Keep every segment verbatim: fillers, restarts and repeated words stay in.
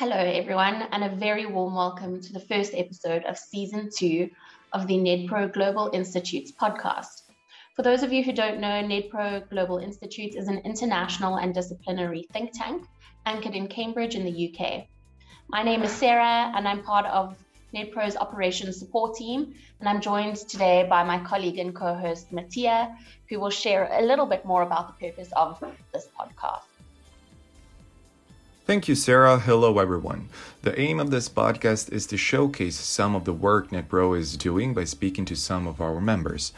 Hello everyone, and a very warm welcome to the first episode of season two of the NNEdPro Global Institutes podcast. For those of you who don't know, NNEdPro Global Institutes is an international and disciplinary think tank anchored in Cambridge in the U K. My name is Sarah and I'm part of NNEdPro's operations support team, and I'm joined today by my colleague and co-host Mattia, who will share a little bit more about the purpose of this podcast. Thank you, Sarah. Hello, everyone. The aim of this podcast is to showcase some of the work NNEdPro is doing by speaking to some of our members.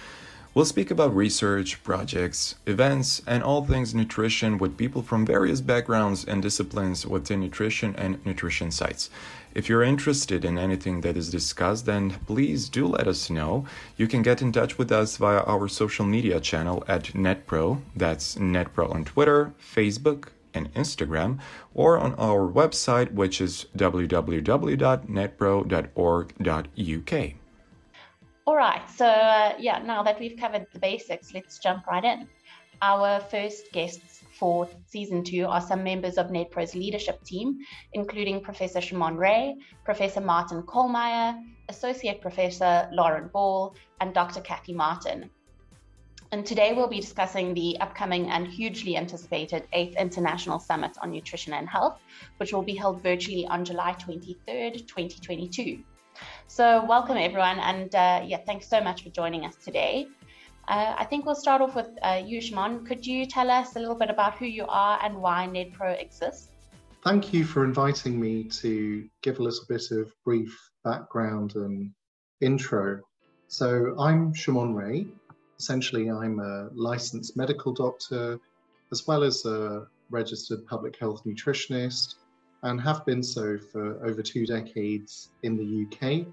We'll speak about research, projects, events, and all things nutrition with people from various backgrounds and disciplines within nutrition and nutrition sites. If you're interested in anything that is discussed, then please do let us know. You can get in touch with us via our social media channel at NNEdPro. That's NNEdPro on Twitter, Facebook, and Instagram, or on our website, which is w w w dot netpro dot org dot u k. All right, so uh, yeah, now that we've covered the basics, let's jump right in. Our first guests for season two are some members of NNEdPro's leadership team, including Professor Shimon Ray, Professor Martin Kohlmeier, Associate Professor Lauren Ball, and Doctor Kathy Martin. And today we'll be discussing the upcoming and hugely anticipated eighth International Summit on Nutrition and Health, which will be held virtually on July twenty-third, twenty twenty-two. So welcome everyone, and uh, yeah, thanks so much for joining us today. Uh, I think we'll start off with uh, you, Shimon. Could you tell us a little bit about who you are and why NNEdPro exists? Thank you for inviting me to give a little bit of brief background and intro. So I'm Shimon Ray. Essentially, I'm a licensed medical doctor, as well as a registered public health nutritionist, and have been so for over two decades in the U K.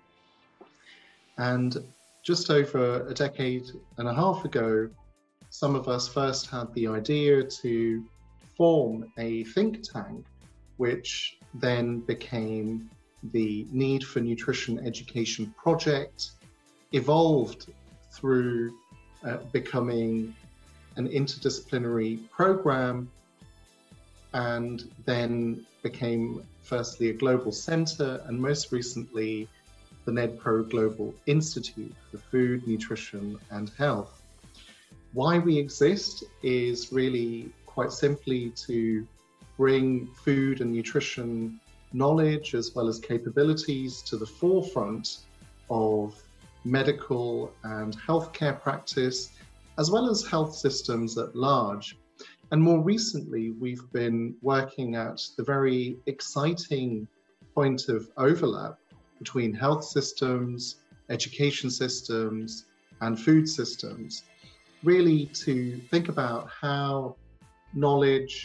And just over a decade and a half ago, some of us first had the idea to form a think tank, which then became the Need for Nutrition Education Project, evolved through Uh, becoming an interdisciplinary program, and then became firstly a global center, and most recently the NNEdPro Global Institute for Food, Nutrition and Health. Why we exist is really quite simply to bring food and nutrition knowledge as well as capabilities to the forefront of medical and healthcare practice, as well as health systems at large. And more recently, we've been working at the very exciting point of overlap between health systems, education systems, and food systems, really to think about how knowledge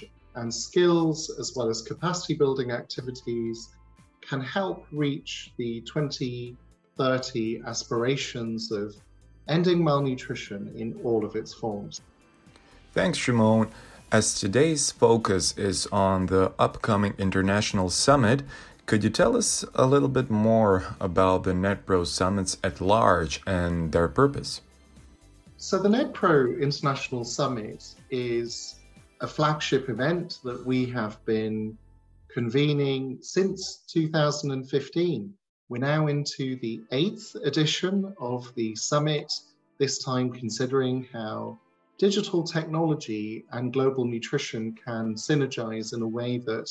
and skills, as well as capacity building activities, can help reach the twenty thirty aspirations of ending malnutrition in all of its forms. Thanks, Shimon. As today's focus is on the upcoming International Summit, could you tell us a little bit more about the NNEdPro Summits at large and their purpose? So the NNEdPro International Summit is a flagship event that we have been convening since two thousand fifteen. We're now into the eighth edition of the summit, this time considering how digital technology and global nutrition can synergize in a way that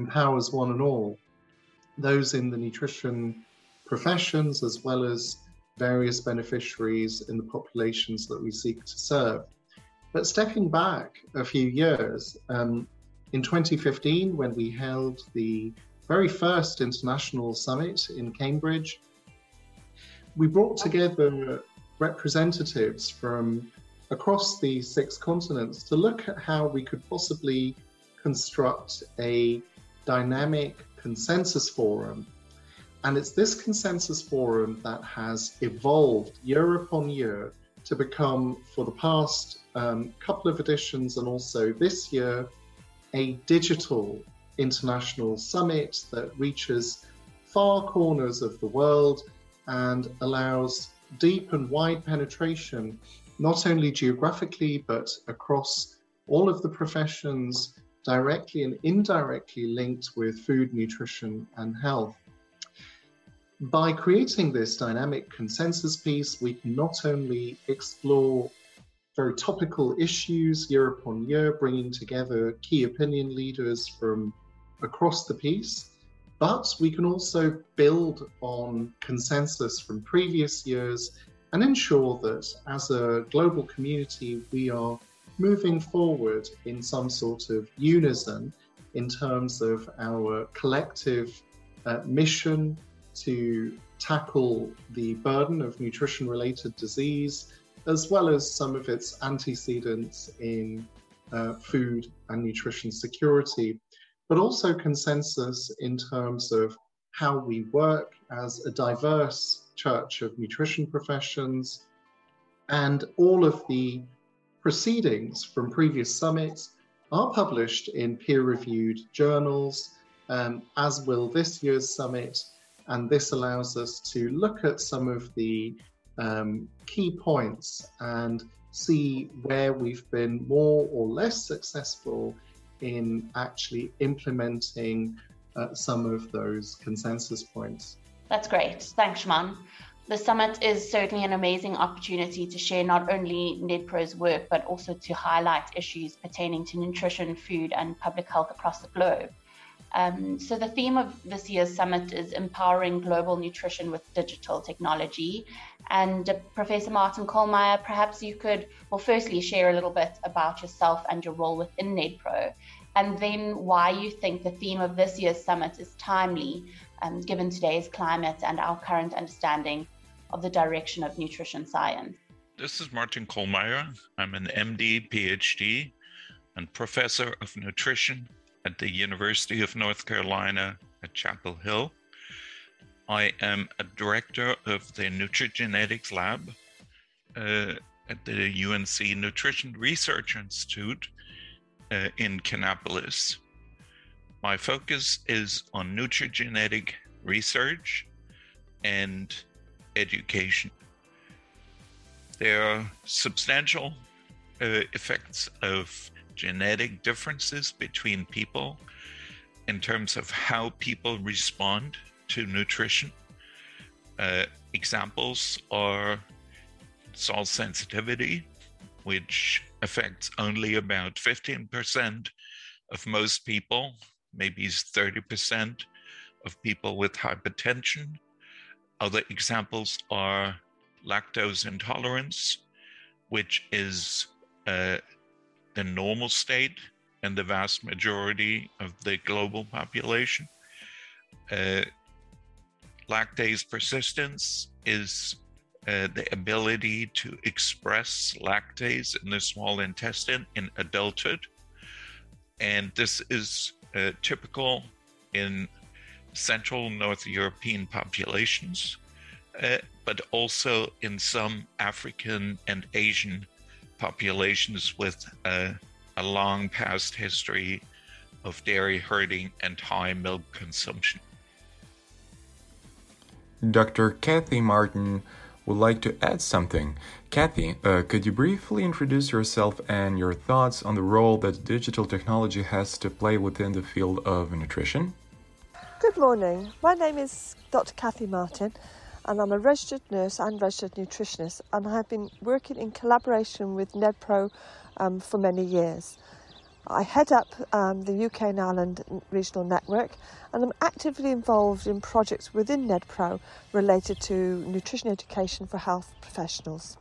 empowers one and all, those in the nutrition professions, as well as various beneficiaries in the populations that we seek to serve. But stepping back a few years, um, in twenty fifteen, when we held the very first international summit in Cambridge, we brought together representatives from across the six continents to look at how we could possibly construct a dynamic consensus forum. And it's this consensus forum that has evolved year upon year to become, for the past um, couple of editions and also this year, a digital international summit that reaches far corners of the world and allows deep and wide penetration, not only geographically, but across all of the professions directly and indirectly linked with food, nutrition, and health. By creating this dynamic consensus piece, we can not only explore very topical issues year upon year, bringing together key opinion leaders from across the piece, but we can also build on consensus from previous years and ensure that as a global community, we are moving forward in some sort of unison in terms of our collective uh, mission to tackle the burden of nutrition-related disease, as well as some of its antecedents in uh, food and nutrition security, but also consensus in terms of how we work as a diverse church of nutrition professions, and all of the proceedings from previous summits are published in peer-reviewed journals, um, as will this year's summit, and this allows us to look at some of the um, key points and see where we've been more or less successful in actually implementing uh, some of those consensus points. That's great. Thanks, Shimon. The summit is certainly an amazing opportunity to share not only NEDPro's work, but also to highlight issues pertaining to nutrition, food, and public health across the globe. Um, so the theme of this year's summit is empowering global nutrition with digital technology. And uh, Professor Martin Kohlmeier, perhaps you could, well, firstly share a little bit about yourself and your role within NEDPro, and then why you think the theme of this year's summit is timely, um, given today's climate and our current understanding of the direction of nutrition science. This is Martin Kohlmeier. I'm an M D, PhD, and professor of nutrition at the University of North Carolina at Chapel Hill. I am a director of the Nutrigenetics Lab uh, at the U N C Nutrition Research Institute uh, in Kannapolis. My focus is on nutrigenetic research and education. There are substantial uh, effects of genetic differences between people in terms of how people respond to nutrition. Uh, examples are salt sensitivity, which affects only about fifteen percent of most people, maybe thirty percent of people with hypertension. Other examples are lactose intolerance, which is uh, the normal state and the vast majority of the global population. Uh, lactase persistence is uh, the ability to express lactase in the small intestine in adulthood. And this is uh, typical in Central North European populations, uh, but also in some African and Asian populations with a, a long past history of dairy herding and high milk consumption. Doctor Kathy Martin would like to add something. Kathy, uh, could you briefly introduce yourself and your thoughts on the role that digital technology has to play within the field of nutrition? Good morning. My name is Doctor Kathy Martin, and I'm a registered nurse and registered nutritionist, and I have been working in collaboration with NEDPro um, for many years. I head up um, the U K and Ireland regional network, and I'm actively involved in projects within NEDPro related to nutrition education for health professionals.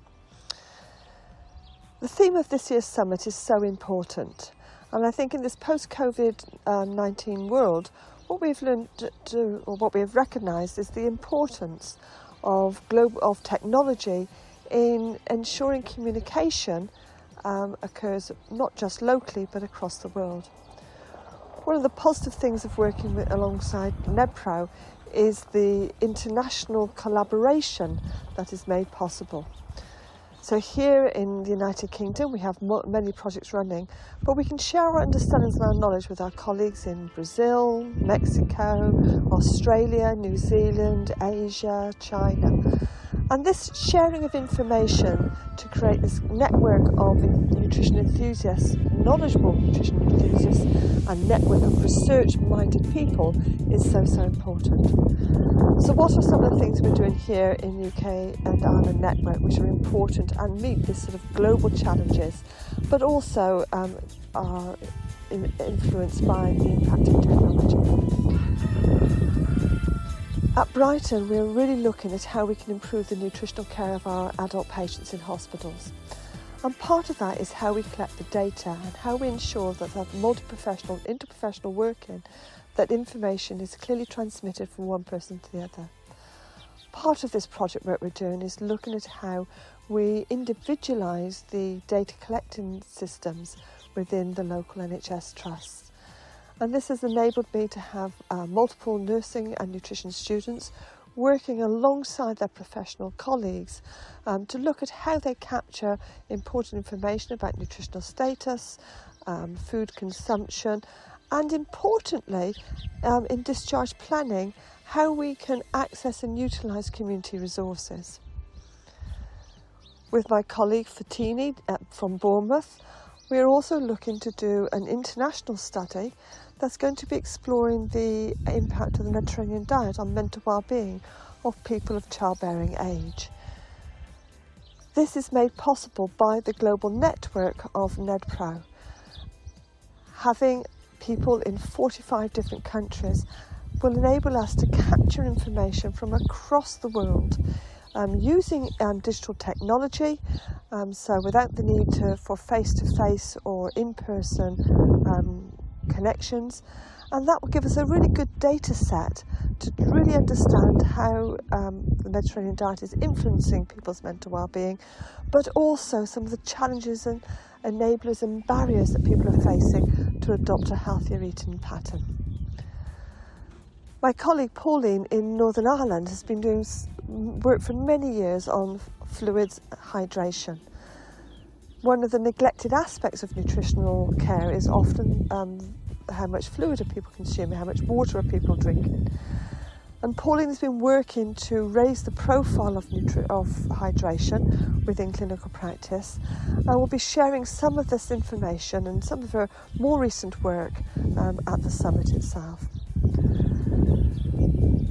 The theme of this year's summit is so important, and I think in this post-COVID nineteen world, what we've learned to do, or what we have recognised, is the importance of global of technology in ensuring communication um, occurs not just locally but across the world. One of the positive things of working with, alongside NEDPro is the international collaboration that is made possible. So here in the United Kingdom we have mo- many projects running, but we can share our understandings and our knowledge with our colleagues in Brazil, Mexico, Australia, New Zealand, Asia, China. And this sharing of information to create this network of nutrition enthusiasts, knowledgeable nutrition enthusiasts, and network of research-minded people is so, so important. So what are some of the things we're doing here in U K and Ireland Network which are important and meet this sort of global challenges, but also um, are in- influenced by the impact of technology? At Brighton, we're really looking at how we can improve the nutritional care of our adult patients in hospitals. And part of that is how we collect the data and how we ensure that that multi-professional, interprofessional working, that information is clearly transmitted from one person to the other. Part of this project work we're doing is looking at how we individualise the data collecting systems within the local N H S trusts. And this has enabled me to have uh, multiple nursing and nutrition students working alongside their professional colleagues um, to look at how they capture important information about nutritional status, um, food consumption, and importantly, um, in discharge planning, how we can access and utilise community resources. With my colleague Fatini uh, from Bournemouth, we are also looking to do an international study that's going to be exploring the impact of the Mediterranean diet on mental well-being of people of childbearing age. This is made possible by the global network of NEdPro, having people in forty-five different countries will enable us to capture information from across the world um, using um, digital technology, um, so without the need to, for face-to-face or in-person um, connections, and that will give us a really good data set to really understand how um, the Mediterranean diet is influencing people's mental well-being, but also some of the challenges and enablers and barriers that people are facing to adopt a healthier eating pattern. My colleague Pauline in Northern Ireland has been doing work for many years on fluids hydration. One of the neglected aspects of nutritional care is often um, how much fluid are people consuming, how much water are people drinking. And Pauline has been working to raise the profile of, nutri- of hydration within clinical practice, and we'll be sharing some of this information and some of her more recent work um, at the summit itself.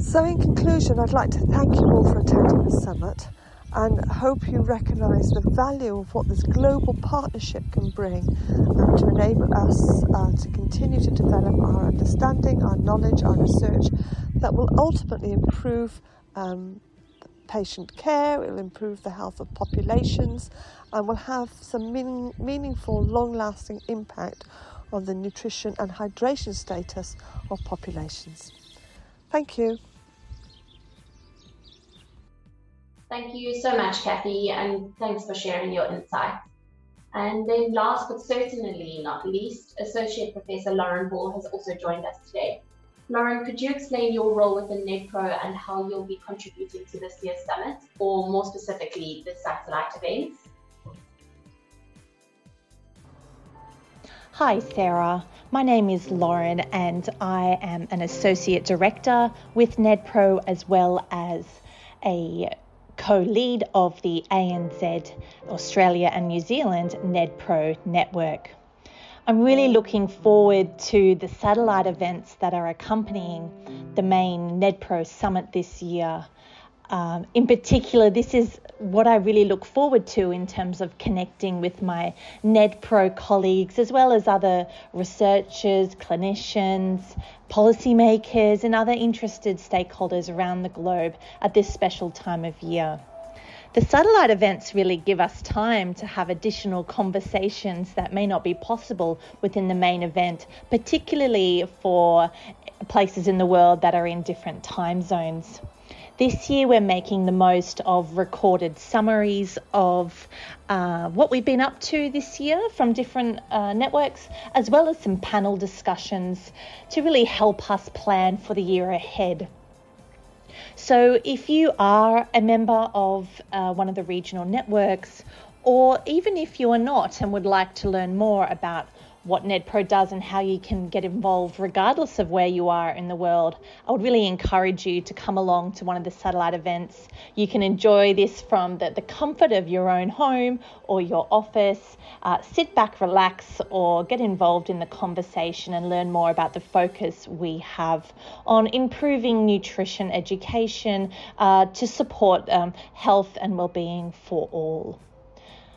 So in conclusion, I'd like to thank you all for attending the summit, and hope you recognise the value of what this global partnership can bring um, to enable us uh, to continue to develop our understanding, our knowledge, our research that will ultimately improve um, patient care, it will improve the health of populations, and will have some meaning, meaningful, long-lasting impact on the nutrition and hydration status of populations. Thank you. Thank you so much, Kathy, and thanks for sharing your insights. And then last but certainly not least, Associate Professor Lauren Ball has also joined us today. Lauren, could you explain your role within NEdPro and how you'll be contributing to this year's summit, or more specifically, the satellite events? Hi, Sarah. My name is Lauren, and I am an Associate Director with NEdPro as well as a co-lead of the A N Z, Australia and New Zealand NEdPro network. I'm really looking forward to the satellite events that are accompanying the main NEdPro summit this year. Um, in particular, this is what I really look forward to in terms of connecting with my NEdPro colleagues, as well as other researchers, clinicians, policymakers, and other interested stakeholders around the globe at this special time of year. The satellite events really give us time to have additional conversations that may not be possible within the main event, particularly for places in the world that are in different time zones. This year, we're making the most of recorded summaries of uh, what we've been up to this year from different uh, networks, as well as some panel discussions to really help us plan for the year ahead. So if you are a member of uh, one of the regional networks, or even if you are not and would like to learn more about what NEDPro does and how you can get involved regardless of where you are in the world, I would really encourage you to come along to one of the satellite events. You can enjoy this from the, the comfort of your own home or your office. Uh, sit back, relax, or get involved in the conversation and learn more about the focus we have on improving nutrition education uh, to support um, health and well-being for all.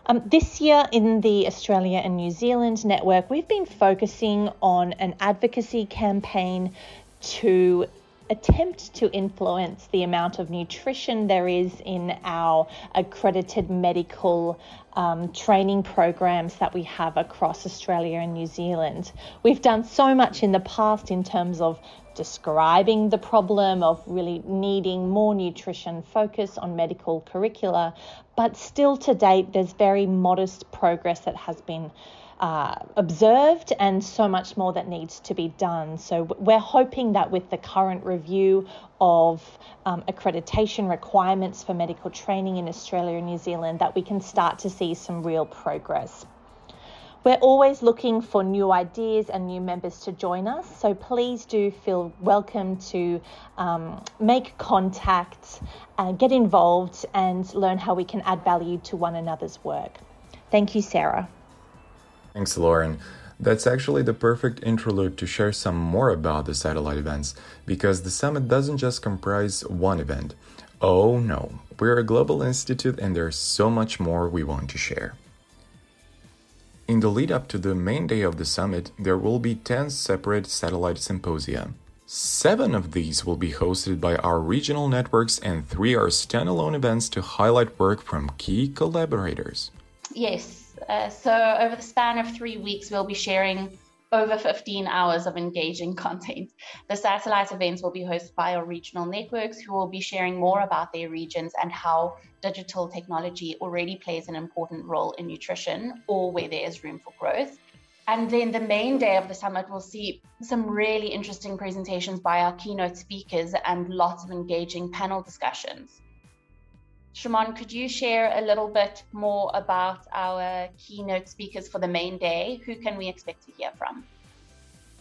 Um, this year in the Australia and New Zealand network, we've been focusing on an advocacy campaign to attempt to influence the amount of nutrition there is in our accredited medical um, training programs that we have across Australia and New Zealand. We've done so much in the past in terms of describing the problem of really needing more nutrition focus on medical curricula, but still to date there's very modest progress that has been uh, observed and so much more that needs to be done. So we're hoping that with the current review of um, accreditation requirements for medical training in Australia and New Zealand that we can start to see some real progress. We're always looking for new ideas and new members to join us, so please do feel welcome to um, make contact, uh, get involved and learn how we can add value to one another's work. Thank you, Sarah. Thanks, Lauren. That's actually the perfect interlude to share some more about the satellite events, because the summit doesn't just comprise one event. Oh no, we're a global institute and there's so much more we want to share. In the lead-up to the main day of the summit, there will be ten separate satellite symposia. Seven of these will be hosted by our regional networks and three are standalone events to highlight work from key collaborators. Yes, uh, so over the span of three weeks, we'll be sharing over fifteen hours of engaging content. The satellite events will be hosted by our regional networks who will be sharing more about their regions and how digital technology already plays an important role in nutrition or where there is room for growth. And then the main day of the summit, we'll see some really interesting presentations by our keynote speakers and lots of engaging panel discussions. Shimon, could you share a little bit more about our keynote speakers for the main day? Who can we expect to hear from?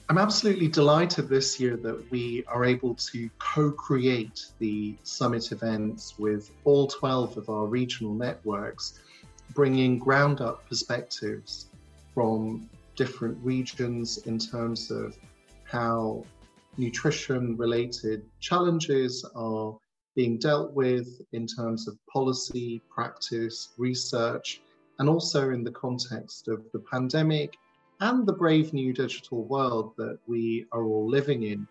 I'm absolutely delighted this year that we are able to co-create the summit events with all twelve of our regional networks, bringing ground-up perspectives from different regions in terms of how nutrition-related challenges are being dealt with in terms of policy, practice, research, and also in the context of the pandemic and the brave new digital world that we are all living in.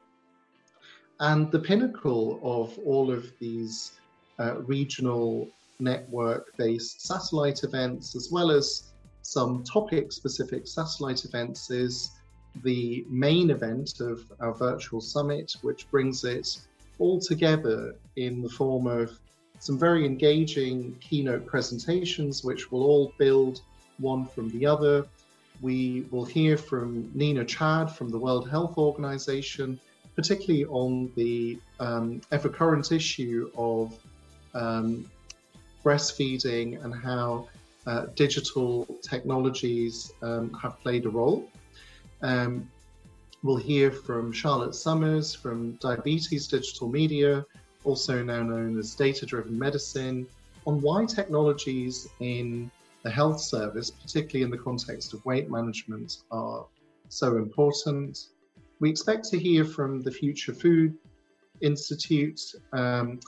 And the pinnacle of all of these uh, regional network-based satellite events, as well as some topic-specific satellite events, is the main event of our virtual summit, which brings it all together in the form of some very engaging keynote presentations, which will all build one from the other. We will hear from Nina Chad from the World Health Organization, particularly on the um, ever-current issue of um, breastfeeding and how uh, digital technologies um, have played a role. Um, We'll hear from Charlotte Summers from Diabetes Digital Media, also now known as Data-Driven Medicine, on why technologies in the health service, particularly in the context of weight management, are so important. We expect to hear from the Future Food Institute um,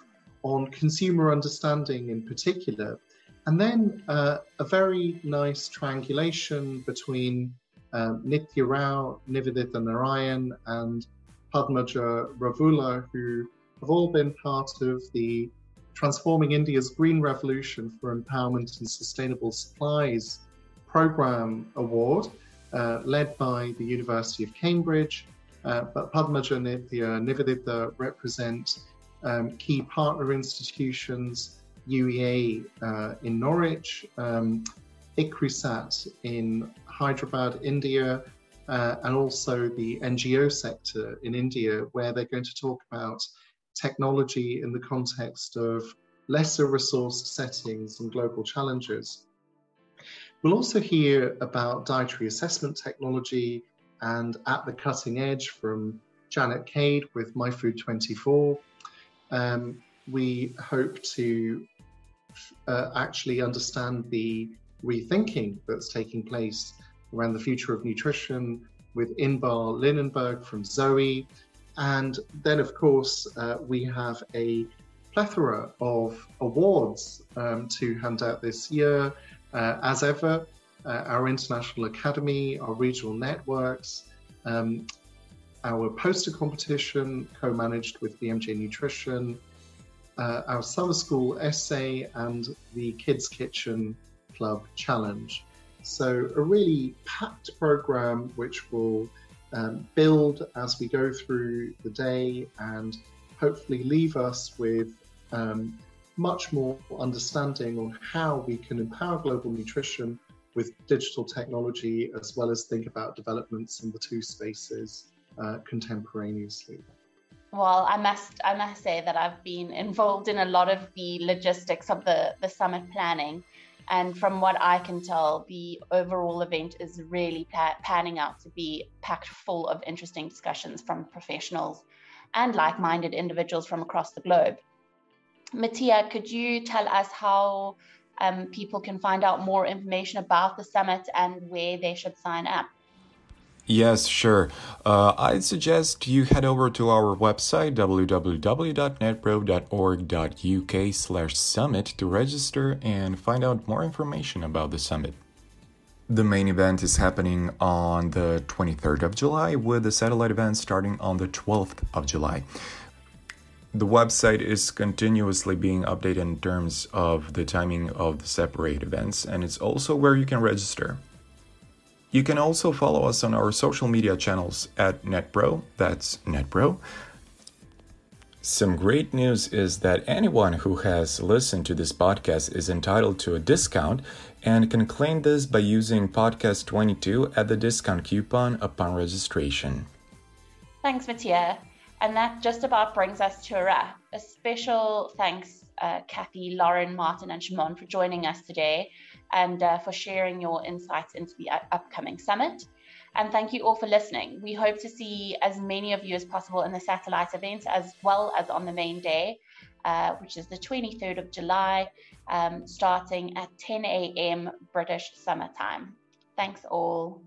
on consumer understanding in particular, and then uh, a very nice triangulation between Um, Nithya Rao, Nivedita Narayanan and Padmaja Ravula, who have all been part of the Transforming India's Green Revolution for Empowerment and Sustainable Supplies Programme Award, uh, led by the University of Cambridge. Uh, but Padmaja and Nithya, Nivedita represent um, key partner institutions, U E A uh, in Norwich, um, ICRISAT in Hyderabad, India, uh, and also the N G O sector in India, where they're going to talk about technology in the context of lesser resourced settings and global challenges. We'll also hear about dietary assessment technology and at the cutting edge from Janet Cade with My Food twenty-four. Um, we hope to uh, actually understand the rethinking that's taking place around the future of nutrition with Inbar Linenberg from Zoe. And then, of course, uh, we have a plethora of awards um, to hand out this year. Uh, as ever, uh, our International Academy, our regional networks, um, our poster competition co-managed with B M J Nutrition, uh, our summer school essay and the Kids Kitchen Club Challenge. So a really packed program which will um, build as we go through the day and hopefully leave us with um, much more understanding on how we can empower global nutrition with digital technology, as well as think about developments in the two spaces uh, contemporaneously. Well, I must I must say that I've been involved in a lot of the logistics of the, the summit planning. And from what I can tell, the overall event is really pa- panning out to be packed full of interesting discussions from professionals and like-minded individuals from across the globe. Mattia, could you tell us how um, people can find out more information about the summit and where they should sign up? Yes, sure. Uh, I'd suggest you head over to our website, w w w dot netpro dot org dot u k slash summit, to register and find out more information about the summit. The main event is happening on the twenty-third of July, with the satellite event starting on the twelfth of July. The website is continuously being updated in terms of the timing of the separate events, and it's also where you can register. You can also follow us on our social media channels at NetPro, that's NetPro. Some great news is that anyone who has listened to this podcast is entitled to a discount and can claim this by using podcast twenty-two at the discount coupon upon registration. Thanks, Mattia. And that just about brings us to a wrap. A special thanks, uh, Kathy, Lauren, Martin, and Shimon for joining us today and uh, for sharing your insights into the upcoming summit. And thank you all for listening. We hope to see as many of you as possible in the satellite event, as well as on the main day, uh, which is the twenty-third of July, um, starting at ten a.m. British summer time. Thanks all.